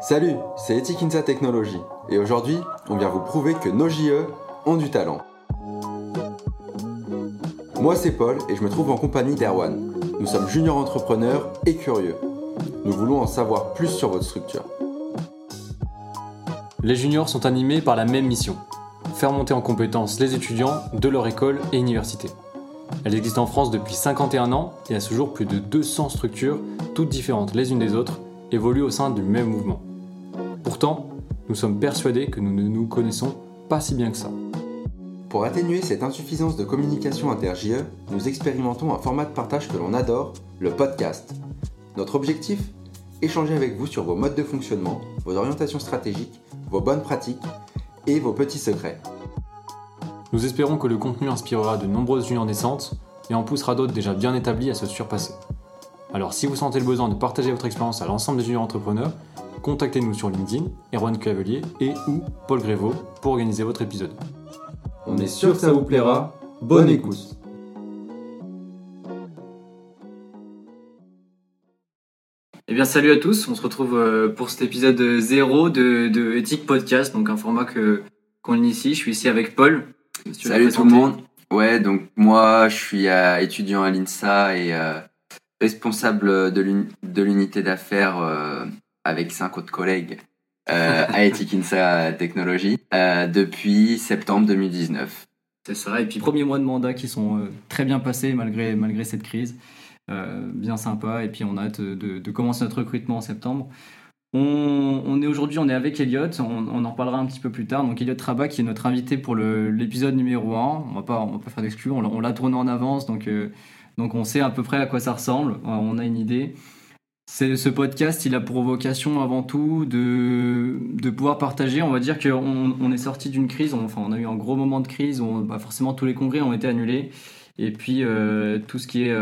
Salut, c'est Etikinsa Technologies et aujourd'hui, on vient vous prouver que nos JE ont du talent. Moi c'est Paul et je me trouve en compagnie d'Erwan. Nous sommes juniors entrepreneurs et curieux. Nous voulons en savoir plus sur votre structure. Les juniors sont animés par la même mission, faire monter en compétences les étudiants de leur école et université. Elle existe en France depuis 51 ans et à ce jour plus de 200 structures, toutes différentes les unes des autres, évoluent au sein du même mouvement. Pourtant, nous sommes persuadés que nous ne nous connaissons pas si bien que ça. Pour atténuer cette insuffisance de communication inter-JE, nous expérimentons un format de partage que l'on adore, le podcast. Notre objectif ? Échanger avec vous sur vos modes de fonctionnement, vos orientations stratégiques, vos bonnes pratiques et vos petits secrets. Nous espérons que le contenu inspirera de nombreuses juniors naissantes et en poussera d'autres déjà bien établis à se surpasser. Alors si vous sentez le besoin de partager votre expérience à l'ensemble des juniors entrepreneurs, contactez-nous sur LinkedIn, Erwan Cavelier et ou Paul Grévaux pour organiser votre épisode. On est sûr que ça vous plaira, bonne écoute. Eh bien salut à tous, on se retrouve pour cet épisode 0 de Éthique Podcast, donc un format qu'on initie. Je suis ici avec Paul. Salut tout le monde. Ouais, donc moi je suis étudiant à l'INSA et responsable de l'unité d'affaires avec 5 autres collègues à Etikinsa Technologies depuis septembre 2019. C'est ça, et puis premier mois de mandat qui sont très bien passés malgré cette crise, bien sympa, et puis on a hâte de commencer notre recrutement en septembre. On est avec Elliot, on en parlera un petit peu plus tard. Donc Elliot Trabac qui est notre invité pour l'épisode numéro 1, on va pas faire d'exclus, on l'a tourné en avance, donc on sait à peu près à quoi ça ressemble, on a une idée. Ce podcast, il a pour vocation avant tout de pouvoir partager, on va dire qu'on est sorti d'une crise, on a eu un gros moment de crise, forcément tous les congrès ont été annulés. Et puis tout ce qui est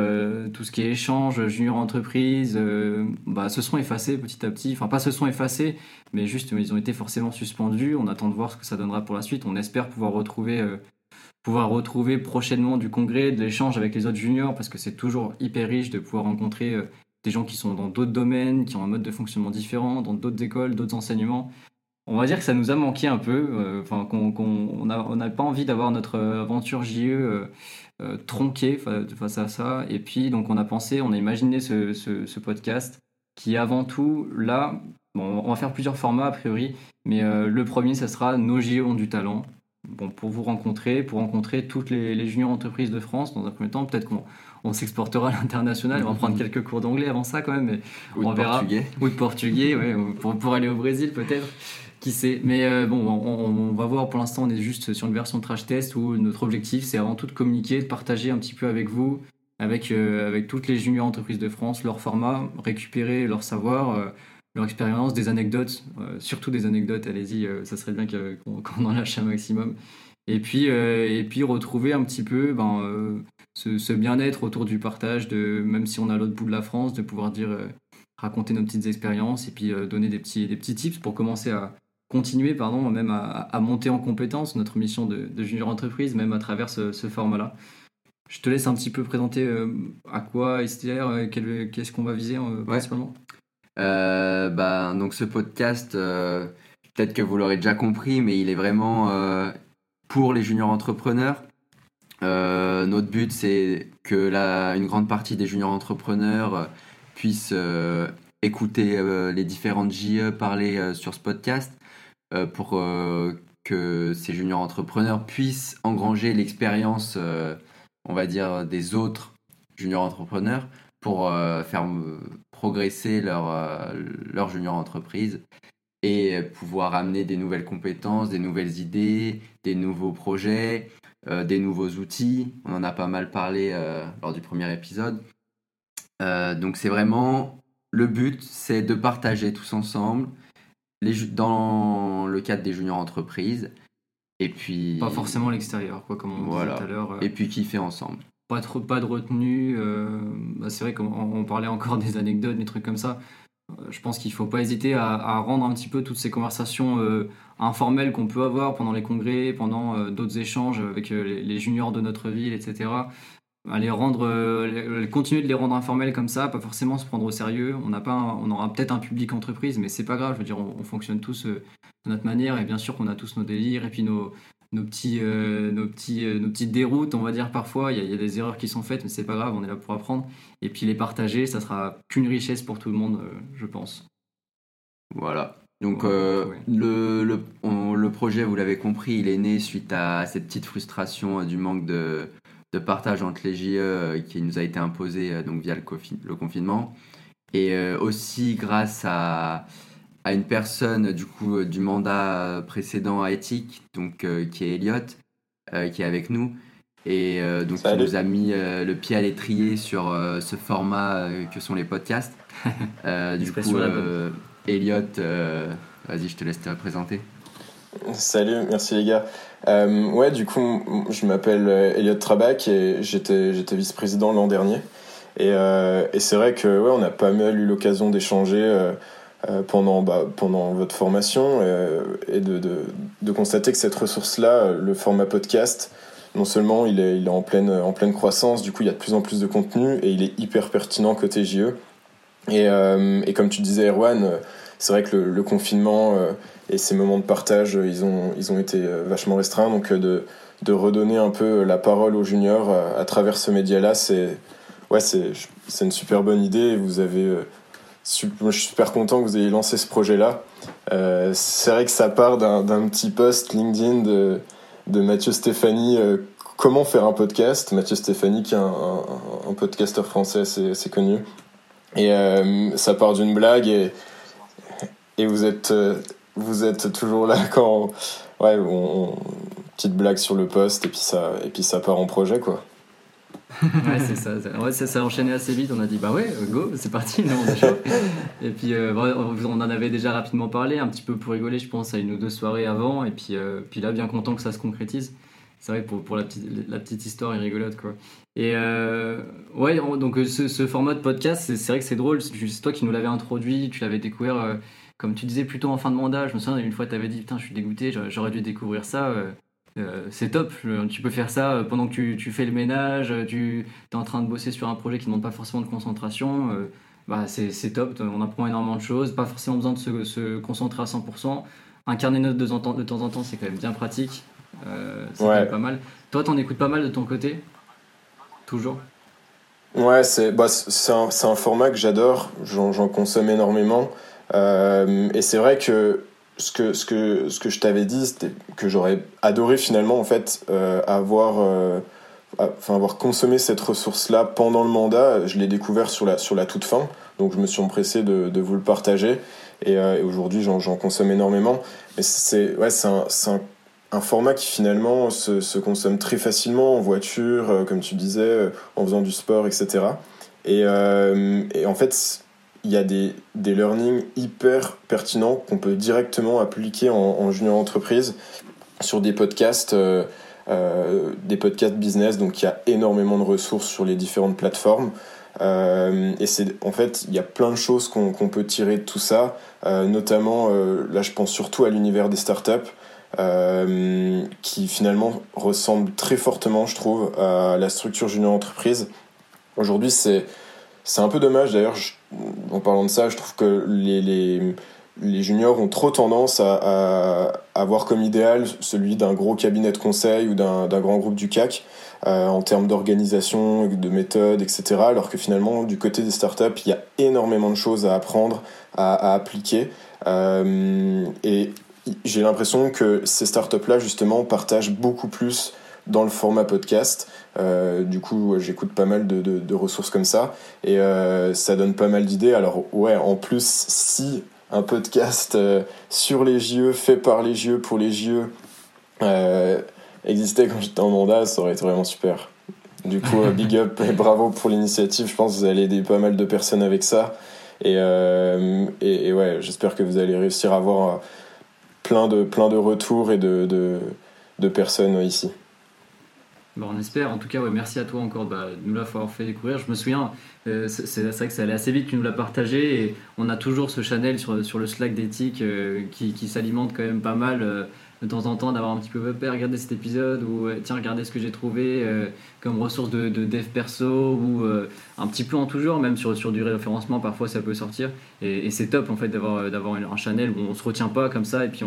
échange, junior entreprise, se sont effacés petit à petit. Enfin, pas se sont effacés, mais juste ils ont été forcément suspendus. On attend de voir ce que ça donnera pour la suite. On espère pouvoir retrouver prochainement du congrès, de l'échange avec les autres juniors, parce que c'est toujours hyper riche de pouvoir rencontrer des gens qui sont dans d'autres domaines, qui ont un mode de fonctionnement différent, dans d'autres écoles, d'autres enseignements. On va dire que ça nous a manqué un peu, qu'on n'a pas envie d'avoir notre aventure JE tronquée face à ça. Et puis donc on a imaginé ce podcast qui avant tout, là, bon, on va faire plusieurs formats a priori, mais le premier ça sera nos JE ont du talent. Bon, pour vous rencontrer, toutes les juniors entreprises de France dans un premier temps, peut-être qu'on s'exportera à l'international, on va prendre quelques cours d'anglais avant ça quand même, mais on verra. Ou de portugais, ouais, pour aller au Brésil peut-être. Qui sait, mais on va voir. Pour l'instant on est juste sur une version trash test où notre objectif c'est avant tout de communiquer, de partager un petit peu avec vous, avec toutes les juniors entreprises de France, leur format, récupérer leur savoir, leur expérience, des anecdotes, surtout des anecdotes, allez-y, ça serait bien qu'on en lâche un maximum. Et puis retrouver un petit peu ce bien-être autour du partage, même si on est à l'autre bout de la France, de pouvoir dire, raconter nos petites expériences et puis donner des petits tips pour commencer à monter en compétence notre mission de junior entreprise, même à travers ce format-là. Je te laisse un petit peu présenter à quoi il sert, qu'est-ce qu'on va viser principalement. Donc ce podcast, peut-être que vous l'aurez déjà compris, mais il est vraiment pour les juniors entrepreneurs. Notre but, c'est que une grande partie des juniors entrepreneurs puissent écouter les différentes JE parler sur ce podcast, pour que ces juniors entrepreneurs puissent engranger l'expérience, on va dire, des autres juniors entrepreneurs pour faire progresser leur junior entreprise et pouvoir amener des nouvelles compétences, des nouvelles idées, des nouveaux projets, des nouveaux outils. On en a pas mal parlé lors du premier épisode. Donc c'est vraiment le but, c'est de partager tous ensemble dans le cadre des juniors entreprises, et puis pas forcément l'extérieur quoi, comme on disait tout à l'heure, et puis kiffer ensemble, pas de retenue. C'est vrai qu'on parlait encore des anecdotes, des trucs comme ça. Je pense qu'il faut pas hésiter à rendre un petit peu toutes ces conversations informelles qu'on peut avoir pendant les congrès, pendant d'autres échanges avec les juniors de notre ville, etc. Continuer de les rendre informels comme ça, pas forcément se prendre au sérieux. On aura peut-être un public entreprise, mais c'est pas grave. Je veux dire, on fonctionne tous de notre manière, et bien sûr qu'on a tous nos délires et puis nos petites déroutes, on va dire parfois. Il y a des erreurs qui sont faites, mais c'est pas grave. On est là pour apprendre et puis les partager. Ça sera qu'une richesse pour tout le monde, je pense. Voilà. Donc le projet, vous l'avez compris, il est né suite à cette petite frustration du manque de partage entre les JE qui nous a été imposé donc via le confinement, et aussi grâce à une personne du coup du mandat précédent à Éthique, donc qui est Elliot, qui est avec nous, et donc qui nous a mis le pied à l'étrier sur ce format que sont les podcasts. Du coup, Elliot, vas-y, je te laisse te présenter. Salut, merci les gars. Ouais, du coup, je m'appelle Elliot Trabac et j'étais vice-président l'an dernier. Et c'est vrai que ouais, on a pas mal eu l'occasion d'échanger pendant votre formation et de constater que cette ressource-là, le format podcast, non seulement il est en pleine croissance, du coup il y a de plus en plus de contenu et il est hyper pertinent côté JE. Et comme tu disais, Erwan, c'est vrai que le confinement et ces moments de partage, ils ont été vachement restreints. Donc de redonner un peu la parole aux juniors à travers ce média-là, c'est une super bonne idée. Moi, je suis super content que vous ayez lancé ce projet-là. C'est vrai que ça part d'un petit post LinkedIn de Matthieu Stéfani, comment faire un podcast. Matthieu Stéfani, qui est un podcasteur français assez connu. Et ça part d'une blague et vous êtes toujours là quand petite blague sur le poste et puis ça part en projet quoi. Ouais, c'est ça. Ouais, ça s'est enchaîné assez vite. On a dit bah ouais, go, c'est parti. Non, on a chaud. Et puis on en avait déjà rapidement parlé un petit peu pour rigoler, je pense, à une ou deux soirées avant, et puis là, bien content que ça se concrétise. C'est vrai, pour la petite histoire est rigolote quoi. Et ouais, donc ce format de podcast, c'est vrai que c'est drôle. C'est toi qui nous l'avais introduit, tu l'avais découvert comme tu disais plutôt en fin de mandat. Je me souviens, une fois tu avais dit putain, je suis dégoûté, j'aurais dû découvrir ça. C'est top, tu peux faire ça pendant que tu fais le ménage, tu es en train de bosser sur un projet qui ne demande pas forcément de concentration. C'est top, on apprend énormément de choses, pas forcément besoin de se concentrer à 100%. Un carnet de notes de temps en temps, c'est quand même bien pratique. C'est quand même pas mal. Toi, t'en écoutes pas mal de ton côté, toujours? Ouais, c'est un format que j'adore, j'en consomme énormément, et c'est vrai que ce que je t'avais dit, c'était que j'aurais adoré finalement en fait avoir consommé cette ressource là pendant le mandat. Je l'ai découvert sur la toute fin, donc je me suis empressé de vous le partager, et aujourd'hui j'en consomme énormément. Mais c'est un format qui finalement se consomme très facilement en voiture, comme tu disais, en faisant du sport, etc. Et en fait, il y a des learnings hyper pertinents qu'on peut directement appliquer en junior entreprise sur des podcasts business. Donc, il y a énormément de ressources sur les différentes plateformes. Et en fait, il y a plein de choses qu'on peut tirer de tout ça. Notamment, là, je pense surtout à l'univers des startups. Qui finalement ressemble très fortement, je trouve, à la structure junior entreprise. Aujourd'hui, c'est un peu dommage. D'ailleurs, en parlant de ça, je trouve que les juniors ont trop tendance à avoir comme idéal celui d'un gros cabinet de conseil ou d'un grand groupe du CAC en termes d'organisation, de méthode, etc. Alors que finalement, du côté des startups, il y a énormément de choses à apprendre, à appliquer. Et j'ai l'impression que ces startups-là, justement, partagent beaucoup plus dans le format podcast. Du coup, j'écoute pas mal de ressources comme ça. Et ça donne pas mal d'idées. Alors, ouais, en plus, si un podcast sur les JE, fait par les JE, pour les JE, existait quand j'étais en mandat, ça aurait été vraiment super. Du coup, big up et bravo pour l'initiative. Je pense que vous allez aider pas mal de personnes avec ça. Et ouais, j'espère que vous allez réussir à avoir... plein de retours et de personnes ici. Bon, on espère. En tout cas, ouais, merci à toi encore de nous l'avoir fait découvrir. Je me souviens, c'est vrai que ça allait assez vite, tu nous l'as partagé. Et on a toujours ce channel sur le Slack d'Éthique qui s'alimente quand même pas mal de temps en temps, d'avoir un petit peu peur, regardez cet épisode, ou tiens, regardez ce que j'ai trouvé comme ressource de dev perso, ou un petit peu en tout genre, même sur du référencement, parfois ça peut sortir. Et c'est top en fait d'avoir un channel où on ne se retient pas comme ça, et puis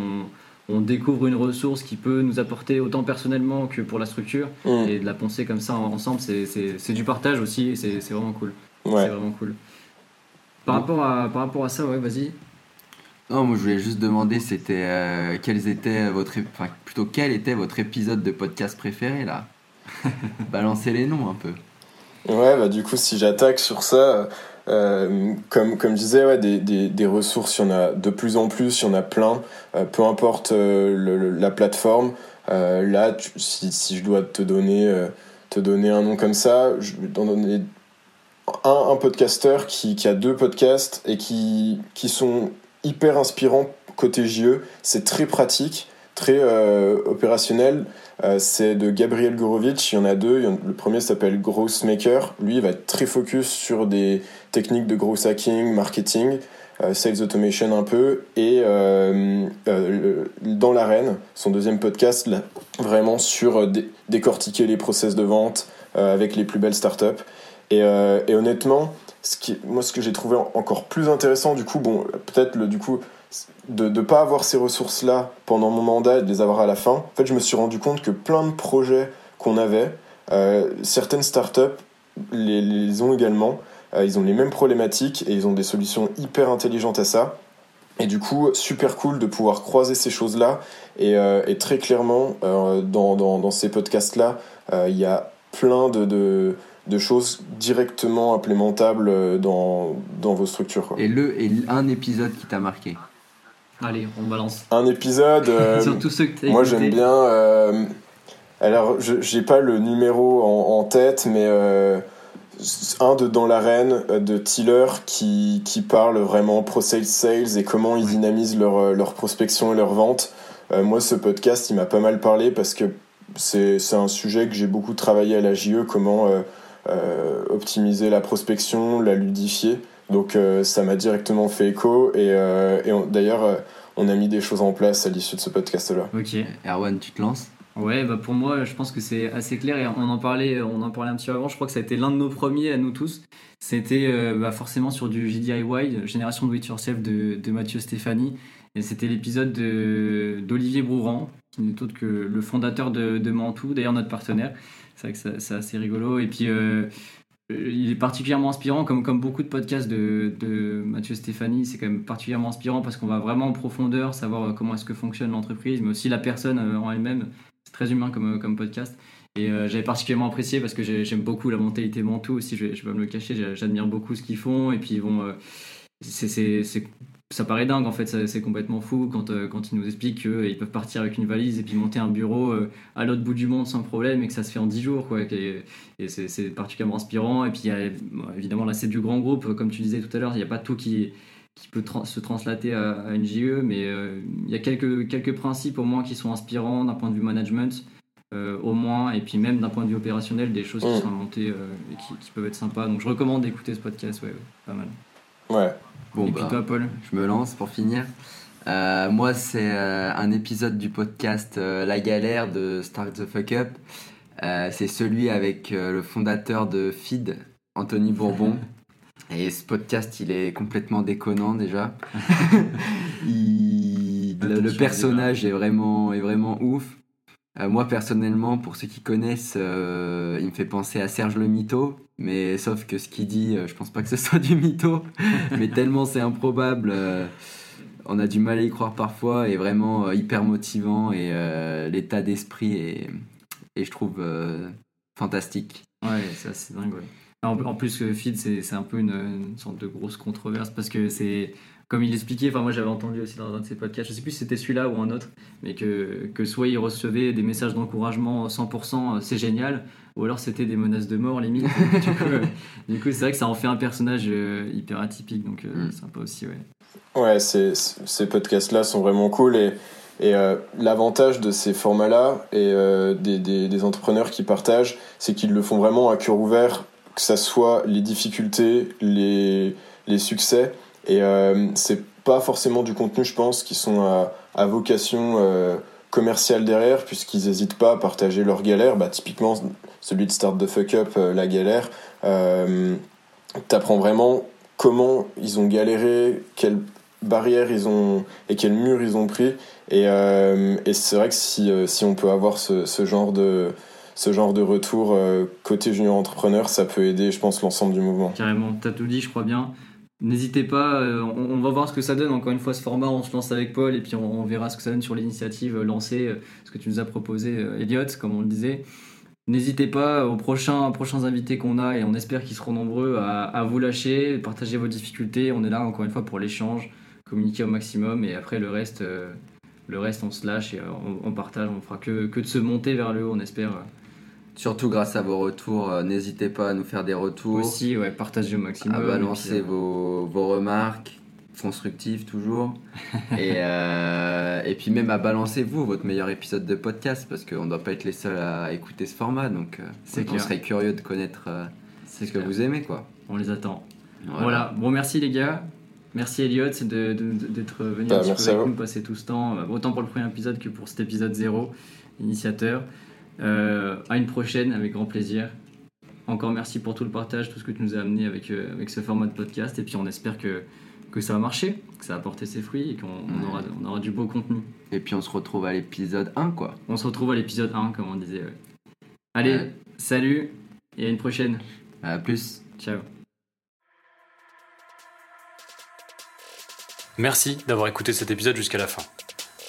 on découvre une ressource qui peut nous apporter autant personnellement que pour la structure, et de la penser comme ça ensemble, c'est du partage aussi, et c'est vraiment cool. Ouais. C'est vraiment cool. Par rapport à ça, ouais, vas-y. Non, moi je voulais juste demander, c'était quel était votre épisode de podcast préféré là. Balancez les noms un peu. Ouais, bah du coup si j'attaque sur ça, comme je disais, ouais, des ressources, il y en a de plus en plus, il y en a plein, peu importe la plateforme. Là, si je dois te donner un nom comme ça, je vais t'en donner un podcasteur qui a deux podcasts et qui sont hyper inspirant côté JE, c'est très pratique, très opérationnel. C'est de Gabriel Gourovitch, il y en a deux. Le premier s'appelle Growth Maker. Lui, il va être très focus sur des techniques de growth hacking, marketing, sales automation un peu. Et dans l'arène, son deuxième podcast, là, vraiment sur décortiquer les process de vente avec les plus belles startups. Et honnêtement, ce que j'ai trouvé encore plus intéressant, du coup, bon, peut-être de ne pas avoir ces ressources-là pendant mon mandat et de les avoir à la fin, en fait, je me suis rendu compte que plein de projets qu'on avait, certaines startups les ont également, ils ont les mêmes problématiques et ils ont des solutions hyper intelligentes à ça. Et du coup, super cool de pouvoir croiser ces choses-là. Et très clairement, dans ces podcasts-là, il y a plein de choses directement implémentables dans vos structures, quoi. Et un épisode qui t'a marqué. Allez, on balance. Un épisode. Sur tous ceux que t'as écouté. Moi, j'aime bien. Alors, j'ai pas le numéro en tête, mais un de Dans l'Arène de Tiller qui parle vraiment pro sales et comment ils dynamisent leur prospection et leur vente. Moi, ce podcast, il m'a pas mal parlé parce que c'est un sujet que j'ai beaucoup travaillé à la JE. Comment optimiser la prospection, la ludifier, donc ça m'a directement fait écho et d'ailleurs on a mis des choses en place à l'issue de ce podcast là. Ok, Erwan, tu te lances? Ouais, bah pour moi je pense que c'est assez clair et on en parlait un petit peu avant. Je crois que ça a été l'un de nos premiers à nous tous, c'était forcément sur du DIY, Génération Do It Yourself de Matthieu Stéfani, et c'était l'épisode d'Olivier Brouran, qui n'est autre que le fondateur de Mantou, d'ailleurs notre partenaire. C'est vrai que c'est assez rigolo. Et puis, il est particulièrement inspirant, comme beaucoup de podcasts de Matthieu Stéfani. C'est quand même particulièrement inspirant parce qu'on va vraiment en profondeur, savoir comment est-ce que fonctionne l'entreprise, mais aussi la personne en elle-même. C'est très humain comme podcast. Et j'avais particulièrement apprécié parce que j'aime beaucoup la mentalité Mantou aussi. Je ne vais pas me le cacher, j'admire beaucoup ce qu'ils font. Et puis, bon, ça paraît dingue en fait, c'est complètement fou quand ils nous expliquent qu'ils peuvent partir avec une valise et puis monter un bureau à l'autre bout du monde sans problème et que ça se fait en 10 jours quoi, et c'est particulièrement inspirant. Et puis évidemment là c'est du grand groupe, comme tu disais tout à l'heure, il n'y a pas tout qui peut se translater à une JE, mais il y a quelques principes au moins qui sont inspirants d'un point de vue management au moins, et puis même d'un point de vue opérationnel, des choses qui sont inventées et qui peuvent être sympas, donc je recommande d'écouter ce podcast, ouais, pas mal. Ouais. Bon, et puis toi, Paul, je me lance pour finir. Moi, c'est un épisode du podcast La Galère de Start the Fuck Up. C'est celui avec le fondateur de Feed, Anthony Bourbon. Et ce podcast, il est complètement déconnant déjà. Le personnage est vraiment ouf. Moi, personnellement, pour ceux qui connaissent, il me fait penser à Serge le Mytho. Mais sauf que ce qu'il dit, je pense pas que ce soit du mytho, mais tellement c'est improbable, on a du mal à y croire parfois, et vraiment hyper motivant, et l'état d'esprit est je trouve fantastique. Ouais, ça c'est dingue, ouais. En plus, Feed, c'est un peu une sorte de grosse controverse, parce que c'est, comme il l'expliquait, enfin moi j'avais entendu aussi dans un de ses podcasts, je sais plus si c'était celui-là ou un autre, mais que soit il recevait des messages d'encouragement 100%, c'est génial, ou alors c'était des menaces de mort limite. Du coup c'est vrai que ça en fait un personnage hyper atypique, donc sympa aussi, ouais. Ouais, ces podcasts là sont vraiment cool, et Et l'avantage de ces formats-là et des entrepreneurs qui partagent, c'est qu'ils le font vraiment à cœur ouvert, que ça soit les difficultés, les succès. Et c'est pas forcément du contenu, je pense, qui sont à vocation commerciale derrière, puisqu'ils n'hésitent pas à partager leurs galères. Bah, typiquement, celui de Start the Fuck Up, la galère, t'apprends vraiment comment ils ont galéré, quelles barrières ils ont et quels murs ils ont pris. Et c'est vrai que si on peut avoir ce genre de retour côté junior entrepreneur, ça peut aider, je pense, l'ensemble du mouvement. Carrément, t'as tout dit, je crois bien. N'hésitez pas, on va voir ce que ça donne. Encore une fois, ce format, on se lance avec Paul et puis on verra ce que ça donne sur l'initiative lancée, ce que tu nous as proposé, Elliot, comme on le disait. N'hésitez pas aux prochains invités qu'on a, et on espère qu'ils seront nombreux, à vous lâcher, partager vos difficultés. On est là, encore une fois, pour l'échange, communiquer au maximum, et après le reste on se lâche et on partage. On fera que de se monter vers le haut, on espère. Surtout grâce à vos retours, n'hésitez pas à nous faire des retours. Aussi, ouais, partagez au maximum. À balancer vos remarques constructives toujours. Et puis même à balancer votre meilleur épisode de podcast, parce qu'on ne doit pas être les seuls à écouter ce format. Donc on serait curieux de connaître ce que vous aimez, quoi. On les attend. Voilà. Bon, merci les gars. Merci Elliot d'être venu un petit peu avec nous, passer tout ce temps, autant pour le premier épisode que pour cet épisode 0, initiateur. À une prochaine, avec grand plaisir. Encore merci pour tout le partage, tout ce que tu nous as amené avec ce format de podcast, et puis on espère que ça a marché, que ça a porté ses fruits, et qu'on aura du beau contenu. Et puis on se retrouve à l'épisode 1, quoi. On se retrouve à l'épisode 1, comme on disait. Ouais. Allez, salut, et à une prochaine. À plus. Ciao. Merci d'avoir écouté cet épisode jusqu'à la fin.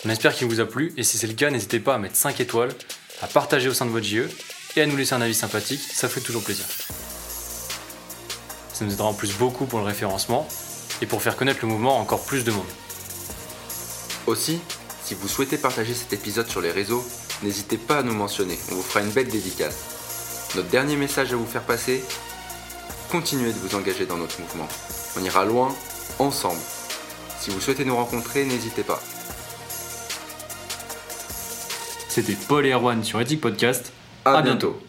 On espère qu'il vous a plu, et si c'est le cas, n'hésitez pas à mettre 5 étoiles, à partager au sein de votre JE et à nous laisser un avis sympathique, ça fait toujours plaisir. Ça nous aidera en plus beaucoup pour le référencement et pour faire connaître le mouvement à encore plus de monde. Aussi, si vous souhaitez partager cet épisode sur les réseaux, n'hésitez pas à nous mentionner, on vous fera une belle dédicace. Notre dernier message à vous faire passer, continuez de vous engager dans notre mouvement. On ira loin, ensemble. Si vous souhaitez nous rencontrer, n'hésitez pas. C'était Paul et Erwan sur Éthique Podcast. À bientôt.